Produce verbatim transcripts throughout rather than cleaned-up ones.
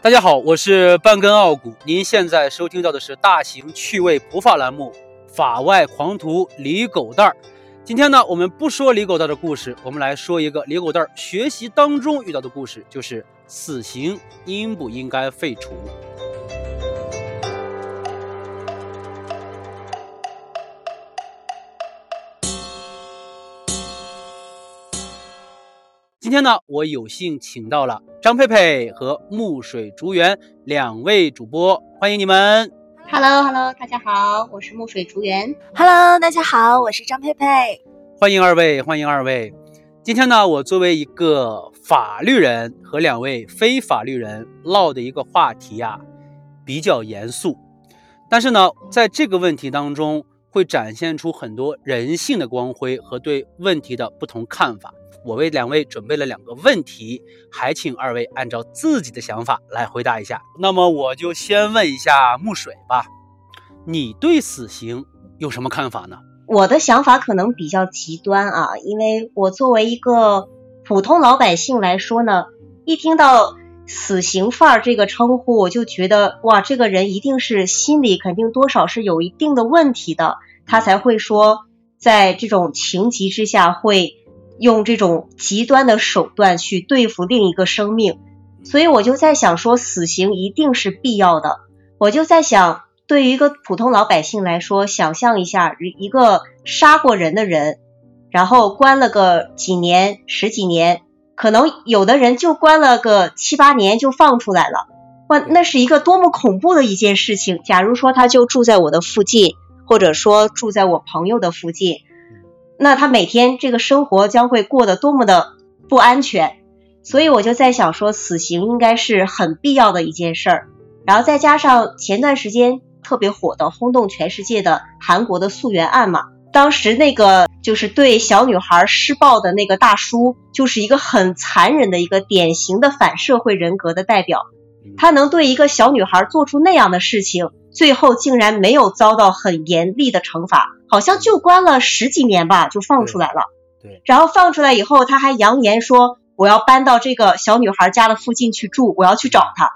大家好，我是半根傲骨，您现在收听到的是大型趣味普法栏目《法外狂徒李狗蛋》。今天呢，我们不说李狗蛋的故事，我们来说一个李狗蛋学习当中遇到的故事，就是死刑应不应该废除。今天呢，我有幸请到了张佩佩和木水竹园两位主播，欢迎你们。Hello Hello， 大家好，我是木水竹园。Hello， 大家好，我是张佩佩。欢迎二位，欢迎二位。今天呢，我作为一个法律人和两位非法律人唠的一个话题啊，比较严肃，但是呢，在这个问题当中会展现出很多人性的光辉和对问题的不同看法。我为两位准备了两个问题，还请二位按照自己的想法来回答一下。那么我就先问一下木水吧，你对死刑有什么看法呢？我的想法可能比较极端啊，因为我作为一个普通老百姓来说呢，一听到死刑犯这个称呼，我就觉得哇，这个人一定是心里肯定多少是有一定的问题的，他才会说在这种情急之下会用这种极端的手段去对付另一个生命。所以我就在想说死刑一定是必要的。我就在想，对于一个普通老百姓来说，想象一下一个杀过人的人，然后关了个几年十几年，可能有的人就关了个七八年就放出来了，那是一个多么恐怖的一件事情。假如说他就住在我的附近，或者说住在我朋友的附近，那他每天这个生活将会过得多么的不安全。所以我就在想说死刑应该是很必要的一件事儿。然后再加上前段时间特别火的轰动全世界的韩国的素媛案嘛，当时那个就是对小女孩施暴的那个大叔，就是一个很残忍的一个典型的反社会人格的代表，他能对一个小女孩做出那样的事情，最后竟然没有遭到很严厉的惩罚，好像就关了十几年吧，就放出来了。对，对。然后放出来以后，他还扬言说我要搬到这个小女孩家的附近去住，我要去找她。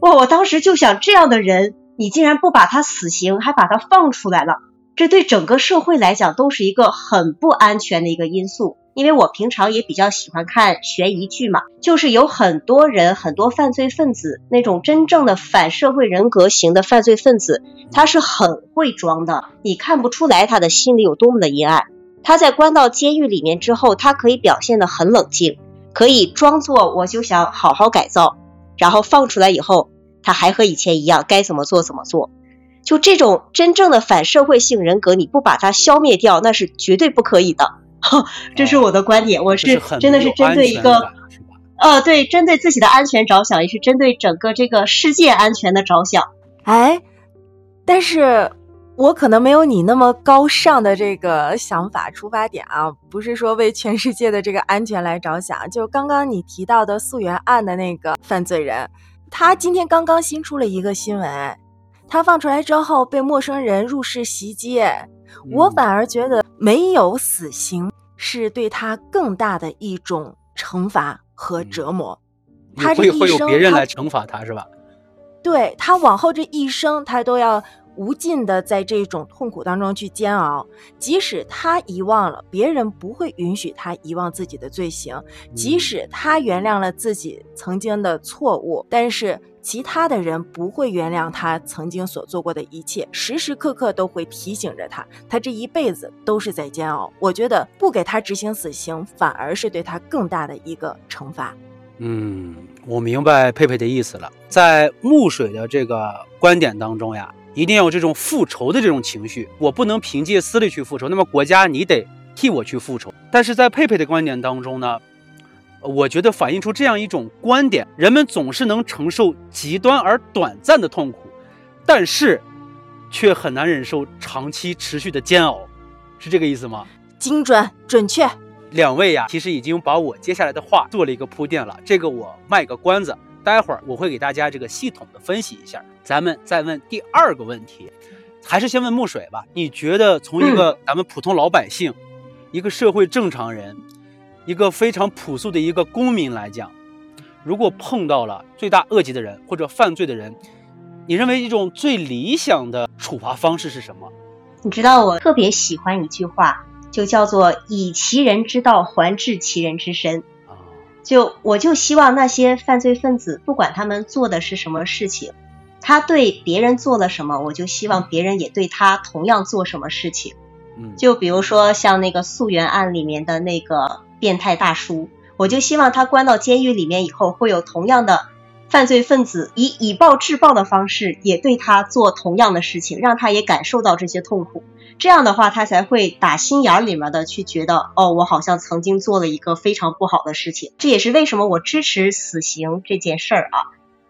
哇，我当时就想，这样的人你竟然不把他死刑，还把他放出来了，这对整个社会来讲都是一个很不安全的一个因素。因为我平常也比较喜欢看悬疑剧嘛，就是有很多人，很多犯罪分子，那种真正的反社会人格型的犯罪分子，他是很会装的，你看不出来他的心里有多么的阴暗。他在关到监狱里面之后，他可以表现得很冷静，可以装作我就想好好改造，然后放出来以后他还和以前一样，该怎么做怎么做。就这种真正的反社会性人格，你不把它消灭掉，那是绝对不可以的。这是我的观点，我是真的是针对一个呃，对，针对自己的安全着想，也是针对整个这个世界安全的着想。哎，但是我可能没有你那么高尚的这个想法出发点啊，不是说为全世界的这个安全来着想。就刚刚你提到的素媛案的那个犯罪人，他今天刚刚新出了一个新闻，他放出来之后被陌生人入室袭击，我反而觉得没有死刑是对他更大的一种惩罚和折磨。他这一生会有别人来惩罚他，是吧？对，他往后这一生他都要无尽的在这种痛苦当中去煎熬，即使他遗忘了，别人不会允许他遗忘自己的罪行，即使他原谅了自己曾经的错误，但是其他的人不会原谅他曾经所做过的一切，时时刻刻都会提醒着他，他这一辈子都是在煎熬。我觉得不给他执行死刑，反而是对他更大的一个惩罚。嗯，我明白佩佩的意思了。在木水的这个观点当中呀，一定要有这种复仇的这种情绪，我不能凭借私利去复仇，那么国家你得替我去复仇。但是在佩佩的观点当中呢，我觉得反映出这样一种观点，人们总是能承受极端而短暂的痛苦，但是却很难忍受长期持续的煎熬，是这个意思吗？精准准确。两位呀，其实已经把我接下来的话做了一个铺垫了，这个我卖个关子，待会儿我会给大家这个系统的分析一下。咱们再问第二个问题，还是先问木水吧，你觉得从一个咱们普通老百姓、嗯、一个社会正常人，一个非常朴素的一个公民来讲，如果碰到了罪大恶极的人或者犯罪的人，你认为一种最理想的处罚方式是什么？你知道我特别喜欢一句话，就叫做以其人之道还治其人之身。就我就希望那些犯罪分子，不管他们做的是什么事情，他对别人做了什么，我就希望别人也对他同样做什么事情。就比如说像那个溯源案里面的那个变态大叔，我就希望他关到监狱里面以后，会有同样的犯罪分子以以暴制暴的方式也对他做同样的事情，让他也感受到这些痛苦。这样的话他才会打心眼里面的去觉得，哦，我好像曾经做了一个非常不好的事情。这也是为什么我支持死刑这件事儿啊。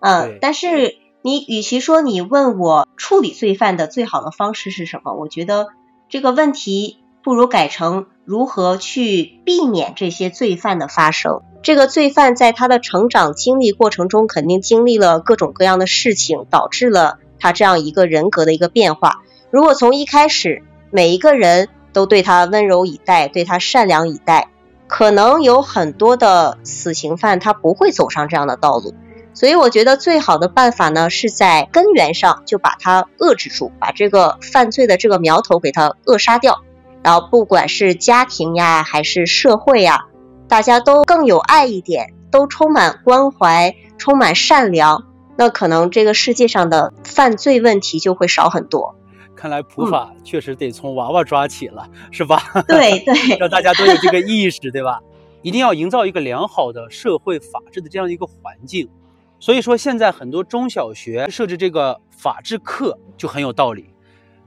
嗯，但是你与其说你问我处理罪犯的最好的方式是什么，我觉得这个问题不如改成如何去避免这些罪犯的发生。这个罪犯在他的成长经历过程中，肯定经历了各种各样的事情，导致了他这样一个人格的一个变化。如果从一开始每一个人都对他温柔以待，对他善良以待，可能有很多的死刑犯他不会走上这样的道路。所以我觉得最好的办法呢，是在根源上就把它遏制住，把这个犯罪的这个苗头给它扼杀掉。然后不管是家庭呀还是社会呀，大家都更有爱一点，都充满关怀，充满善良，那可能这个世界上的犯罪问题就会少很多。看来普法确实得从娃娃抓起了、嗯、是吧？对对，让大家都有这个意识，对吧？一定要营造一个良好的社会法治的这样一个环境。所以说现在很多中小学设置这个法治课就很有道理，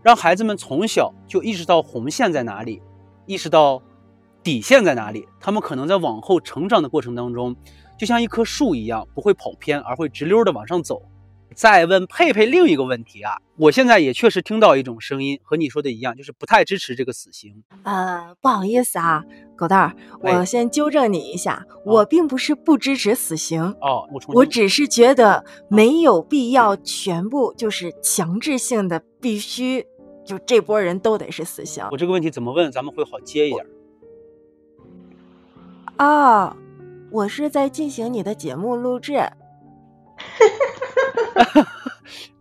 让孩子们从小就意识到红线在哪里，意识到底线在哪里，他们可能在往后成长的过程当中，就像一棵树一样，不会跑偏，而会直溜的往上走。再问佩佩另一个问题啊，我现在也确实听到一种声音和你说的一样，就是不太支持这个死刑。呃，不好意思啊，狗蛋儿，我先纠正你一下、哎、我并不是不支持死刑哦，我我只是觉得没有必要全部就是强制性的必须就这波人都得是死刑。我这个问题怎么问咱们会好接一点啊、哦？我是在进行你的节目录制。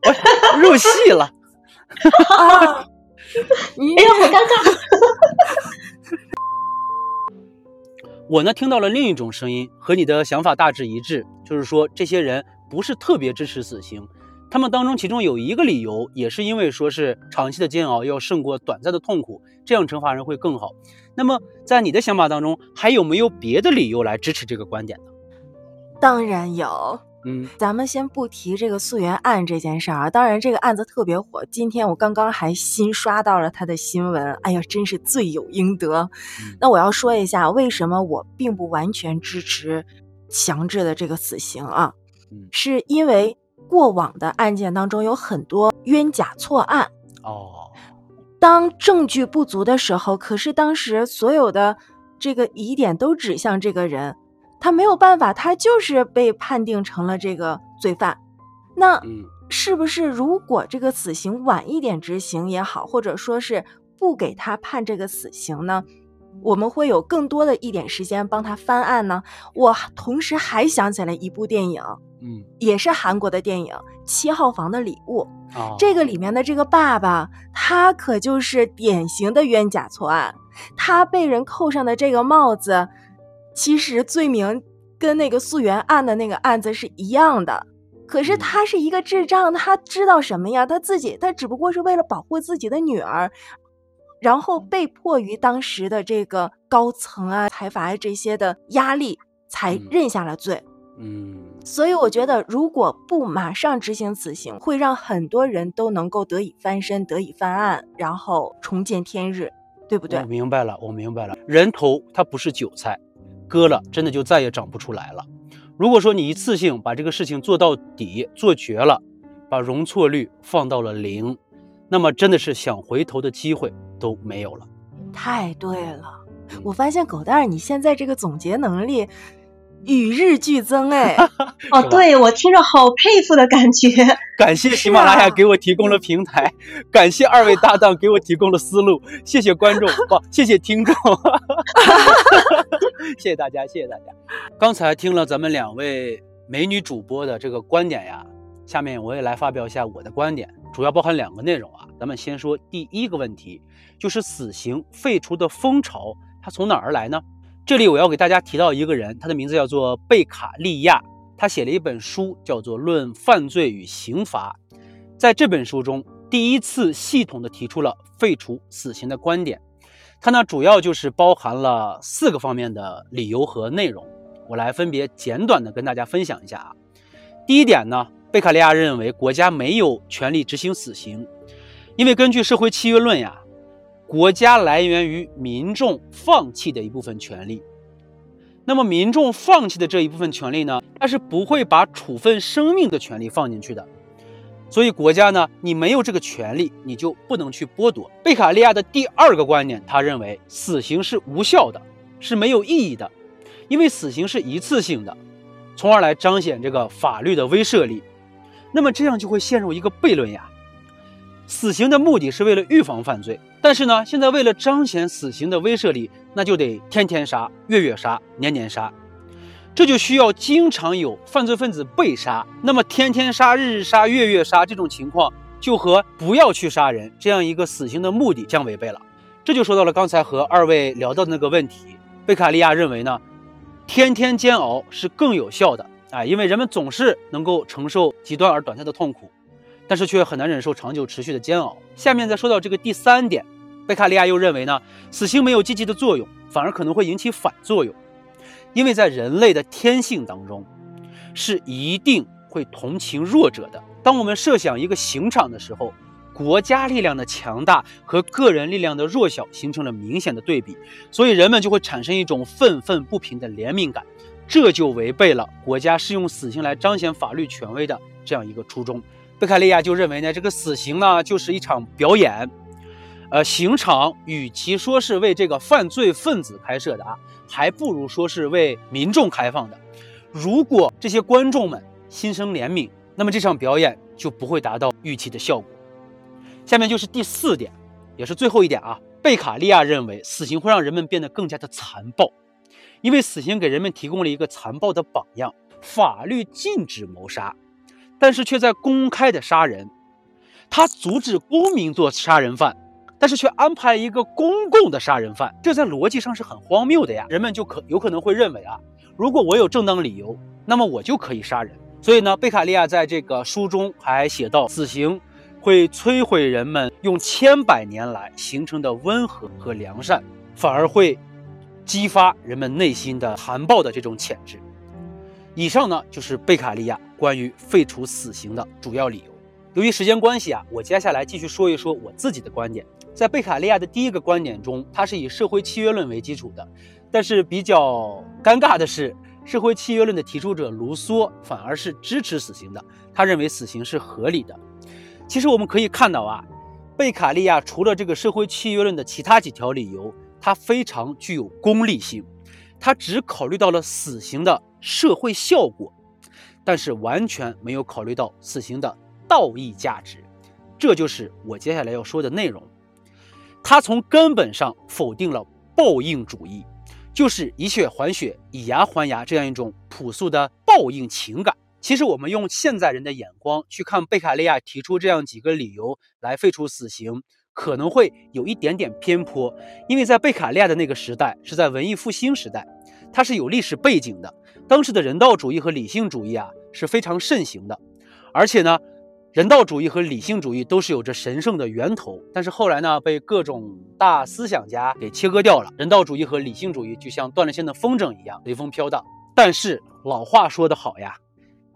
我入戏了、啊、哎呀，好尴尬。我呢听到了另一种声音，和你的想法大致一致，就是说这些人不是特别支持死刑，他们当中其中有一个理由也是因为说是长期的煎熬要胜过短暂的痛苦，这样惩罚人会更好。那么在你的想法当中还有没有别的理由来支持这个观点呢？当然有。嗯，咱们先不提这个溯源案这件事儿啊，当然这个案子特别火，今天我刚刚还新刷到了他的新闻，哎呀，真是罪有应得、嗯、那我要说一下为什么我并不完全支持强制的这个死刑啊、嗯、是因为过往的案件当中有很多冤假错案哦。当证据不足的时候，可是当时所有的这个疑点都指向这个人，他没有办法，他就是被判定成了这个罪犯。那是不是如果这个死刑晚一点执行也好，或者说是不给他判这个死刑呢，我们会有更多的一点时间帮他翻案呢？我同时还想起来一部电影，嗯，也是韩国的电影《七号房的礼物》、哦、这个里面的这个爸爸，他可就是典型的冤假错案，他被人扣上的这个帽子其实罪名跟那个溯源案的那个案子是一样的，可是他是一个智障，他知道什么呀？他自己，他只不过是为了保护自己的女儿，然后被迫于当时的这个高层啊、财阀这些的压力，才认下了罪。嗯，所以我觉得，如果不马上执行死刑，会让很多人都能够得以翻身、得以翻案，然后重见天日，对不对？我明白了，我明白了，人头它不是韭菜。割了真的就再也长不出来了。如果说你一次性把这个事情做到底，做绝了，把容错率放到了零，那么真的是想回头的机会都没有了。太对了，我发现狗蛋你现在这个总结能力与日俱增哎。哦，对，我听着好佩服的感觉。感谢喜马拉雅给我提供了平台、啊、感谢二位搭档给我提供了思路，谢谢观众哇，谢谢听众谢谢大家，谢谢大家。刚才听了咱们两位美女主播的这个观点呀，下面我也来发表一下我的观点，主要包含两个内容啊。咱们先说第一个问题，就是死刑废除的风潮它从哪儿而来呢？这里我要给大家提到一个人，他的名字叫做贝卡利亚，他写了一本书叫做《论犯罪与刑罚》。在这本书中，第一次系统的提出了废除死刑的观点。它呢主要就是包含了四个方面的理由和内容，我来分别简短的跟大家分享一下啊。第一点呢，贝卡利亚认为国家没有权利执行死刑，因为根据社会契约论呀，国家来源于民众放弃的一部分权利。那么民众放弃的这一部分权利呢，它是不会把处分生命的权利放进去的。所以国家呢，你没有这个权利，你就不能去剥夺。贝卡利亚的第二个观点，他认为死刑是无效的，是没有意义的，因为死刑是一次性的，从而来彰显这个法律的威慑力。那么这样就会陷入一个悖论呀，死刑的目的是为了预防犯罪，但是呢，现在为了彰显死刑的威慑力，那就得天天杀、月月杀、年年杀，这就需要经常有犯罪分子被杀。那么天天杀、日日杀、月月杀这种情况，就和不要去杀人这样一个死刑的目的相违背了。这就说到了刚才和二位聊到的那个问题，贝卡利亚认为呢，天天煎熬是更有效的啊，因为人们总是能够承受极端而短暂的痛苦，但是却很难忍受长久持续的煎熬。下面再说到这个第三点，贝卡利亚又认为呢，死刑没有积极的作用，反而可能会引起反作用。因为在人类的天性当中，是一定会同情弱者的。当我们设想一个刑场的时候，国家力量的强大和个人力量的弱小形成了明显的对比，所以人们就会产生一种愤愤不平的怜悯感，这就违背了国家是用死刑来彰显法律权威的这样一个初衷。贝卡利亚就认为呢，这个死刑呢就是一场表演，呃，刑场与其说是为这个犯罪分子开设的啊，还不如说是为民众开放的。如果这些观众们心生怜悯，那么这场表演就不会达到预期的效果。下面就是第四点，也是最后一点啊。贝卡利亚认为死刑会让人们变得更加的残暴，因为死刑给人们提供了一个残暴的榜样。法律禁止谋杀，但是却在公开的杀人，它阻止公民做杀人犯，但是却安排一个公共的杀人犯，这在逻辑上是很荒谬的呀。人们就可有可能会认为啊，如果我有正当理由，那么我就可以杀人。所以呢，贝卡利亚在这个书中还写到，死刑会摧毁人们用千百年来形成的温和和良善，反而会激发人们内心的残暴的这种潜质。以上呢，就是贝卡利亚关于废除死刑的主要理由。由于时间关系啊，我接下来继续说一说我自己的观点。在贝卡利亚的第一个观点中，它是以社会契约论为基础的，但是比较尴尬的是，社会契约论的提出者卢梭反而是支持死刑的，他认为死刑是合理的。其实我们可以看到啊，贝卡利亚除了这个社会契约论的其他几条理由，它非常具有功利性，它只考虑到了死刑的社会效果，但是完全没有考虑到死刑的道义价值，这就是我接下来要说的内容。他从根本上否定了报应主义，就是以血还血、以牙还牙这样一种朴素的报应情感。其实我们用现在人的眼光去看贝卡利亚提出这样几个理由来废除死刑，可能会有一点点偏颇，因为在贝卡利亚的那个时代是在文艺复兴时代，它是有历史背景的，当时的人道主义和理性主义啊是非常盛行的，而且呢，人道主义和理性主义都是有着神圣的源头，但是后来呢，被各种大思想家给切割掉了。人道主义和理性主义就像断了线的风筝一样随风飘荡。但是老话说得好呀，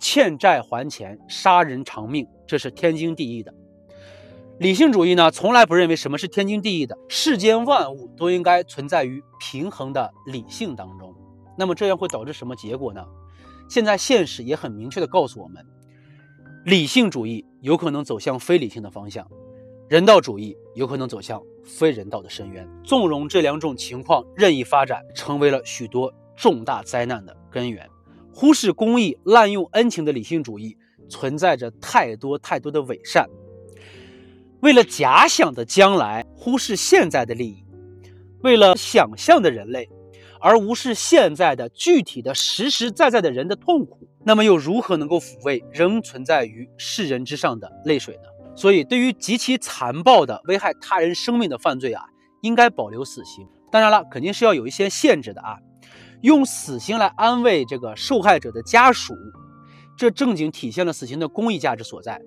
欠债还钱，杀人偿命，这是天经地义的。理性主义呢，从来不认为什么是天经地义的，世间万物都应该存在于平衡的理性当中。那么这样会导致什么结果呢？现在现实也很明确地告诉我们，理性主义有可能走向非理性的方向，人道主义有可能走向非人道的深渊。纵容这两种情况任意发展，成为了许多重大灾难的根源。忽视公义、滥用恩情的理性主义存在着太多太多的伪善，为了假想的将来忽视现在的利益，为了想象的人类而无视现在的具体的实实在在的人的痛苦。那么又如何能够抚慰仍存在于世人之上的泪水呢？所以，对于极其残暴的危害他人生命的犯罪啊，应该保留死刑。当然了，肯定是要有一些限制的啊。用死刑来安慰这个受害者的家属，这正经体现了死刑的公益价值所在。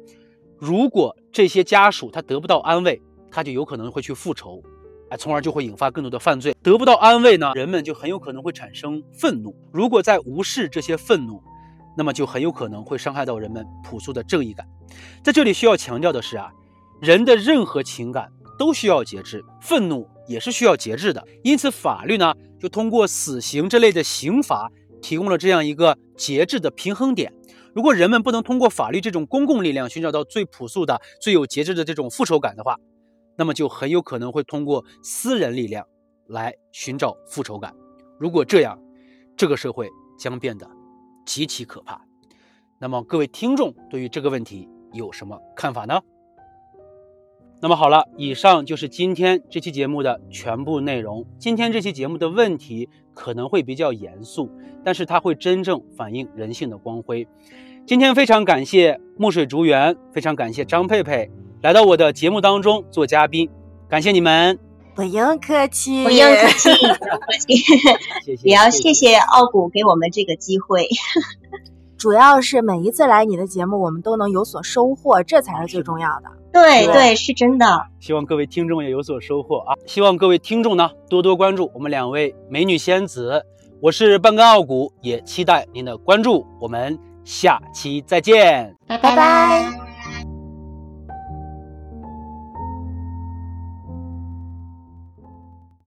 如果这些家属他得不到安慰，他就有可能会去复仇，哎，从而就会引发更多的犯罪。得不到安慰呢，人们就很有可能会产生愤怒。如果再无视这些愤怒，那么就很有可能会伤害到人们朴素的正义感。在这里需要强调的是啊，人的任何情感都需要节制，愤怒也是需要节制的。因此，法律呢就通过死刑这类的刑罚，提供了这样一个节制的平衡点。如果人们不能通过法律这种公共力量寻找到最朴素的、最有节制的这种复仇感的话，那么就很有可能会通过私人力量来寻找复仇感。如果这样，这个社会将变得极其可怕。那么各位听众对于这个问题有什么看法呢？那么好了，以上就是今天这期节目的全部内容。今天这期节目的问题可能会比较严肃，但是它会真正反映人性的光辉。今天非常感谢木水竹园，非常感谢张佩佩来到我的节目当中做嘉宾，感谢你们。不用客气，不用客气，不用客气。谢谢，也要谢谢傲骨给我们这个机会。主要是每一次来你的节目，我们都能有所收获，这才是最重要的。对对，是真的。希望各位听众也有所收获啊！希望各位听众呢多多关注我们两位美女仙子。我是半根傲骨，也期待您的关注。我们下期再见，拜拜拜。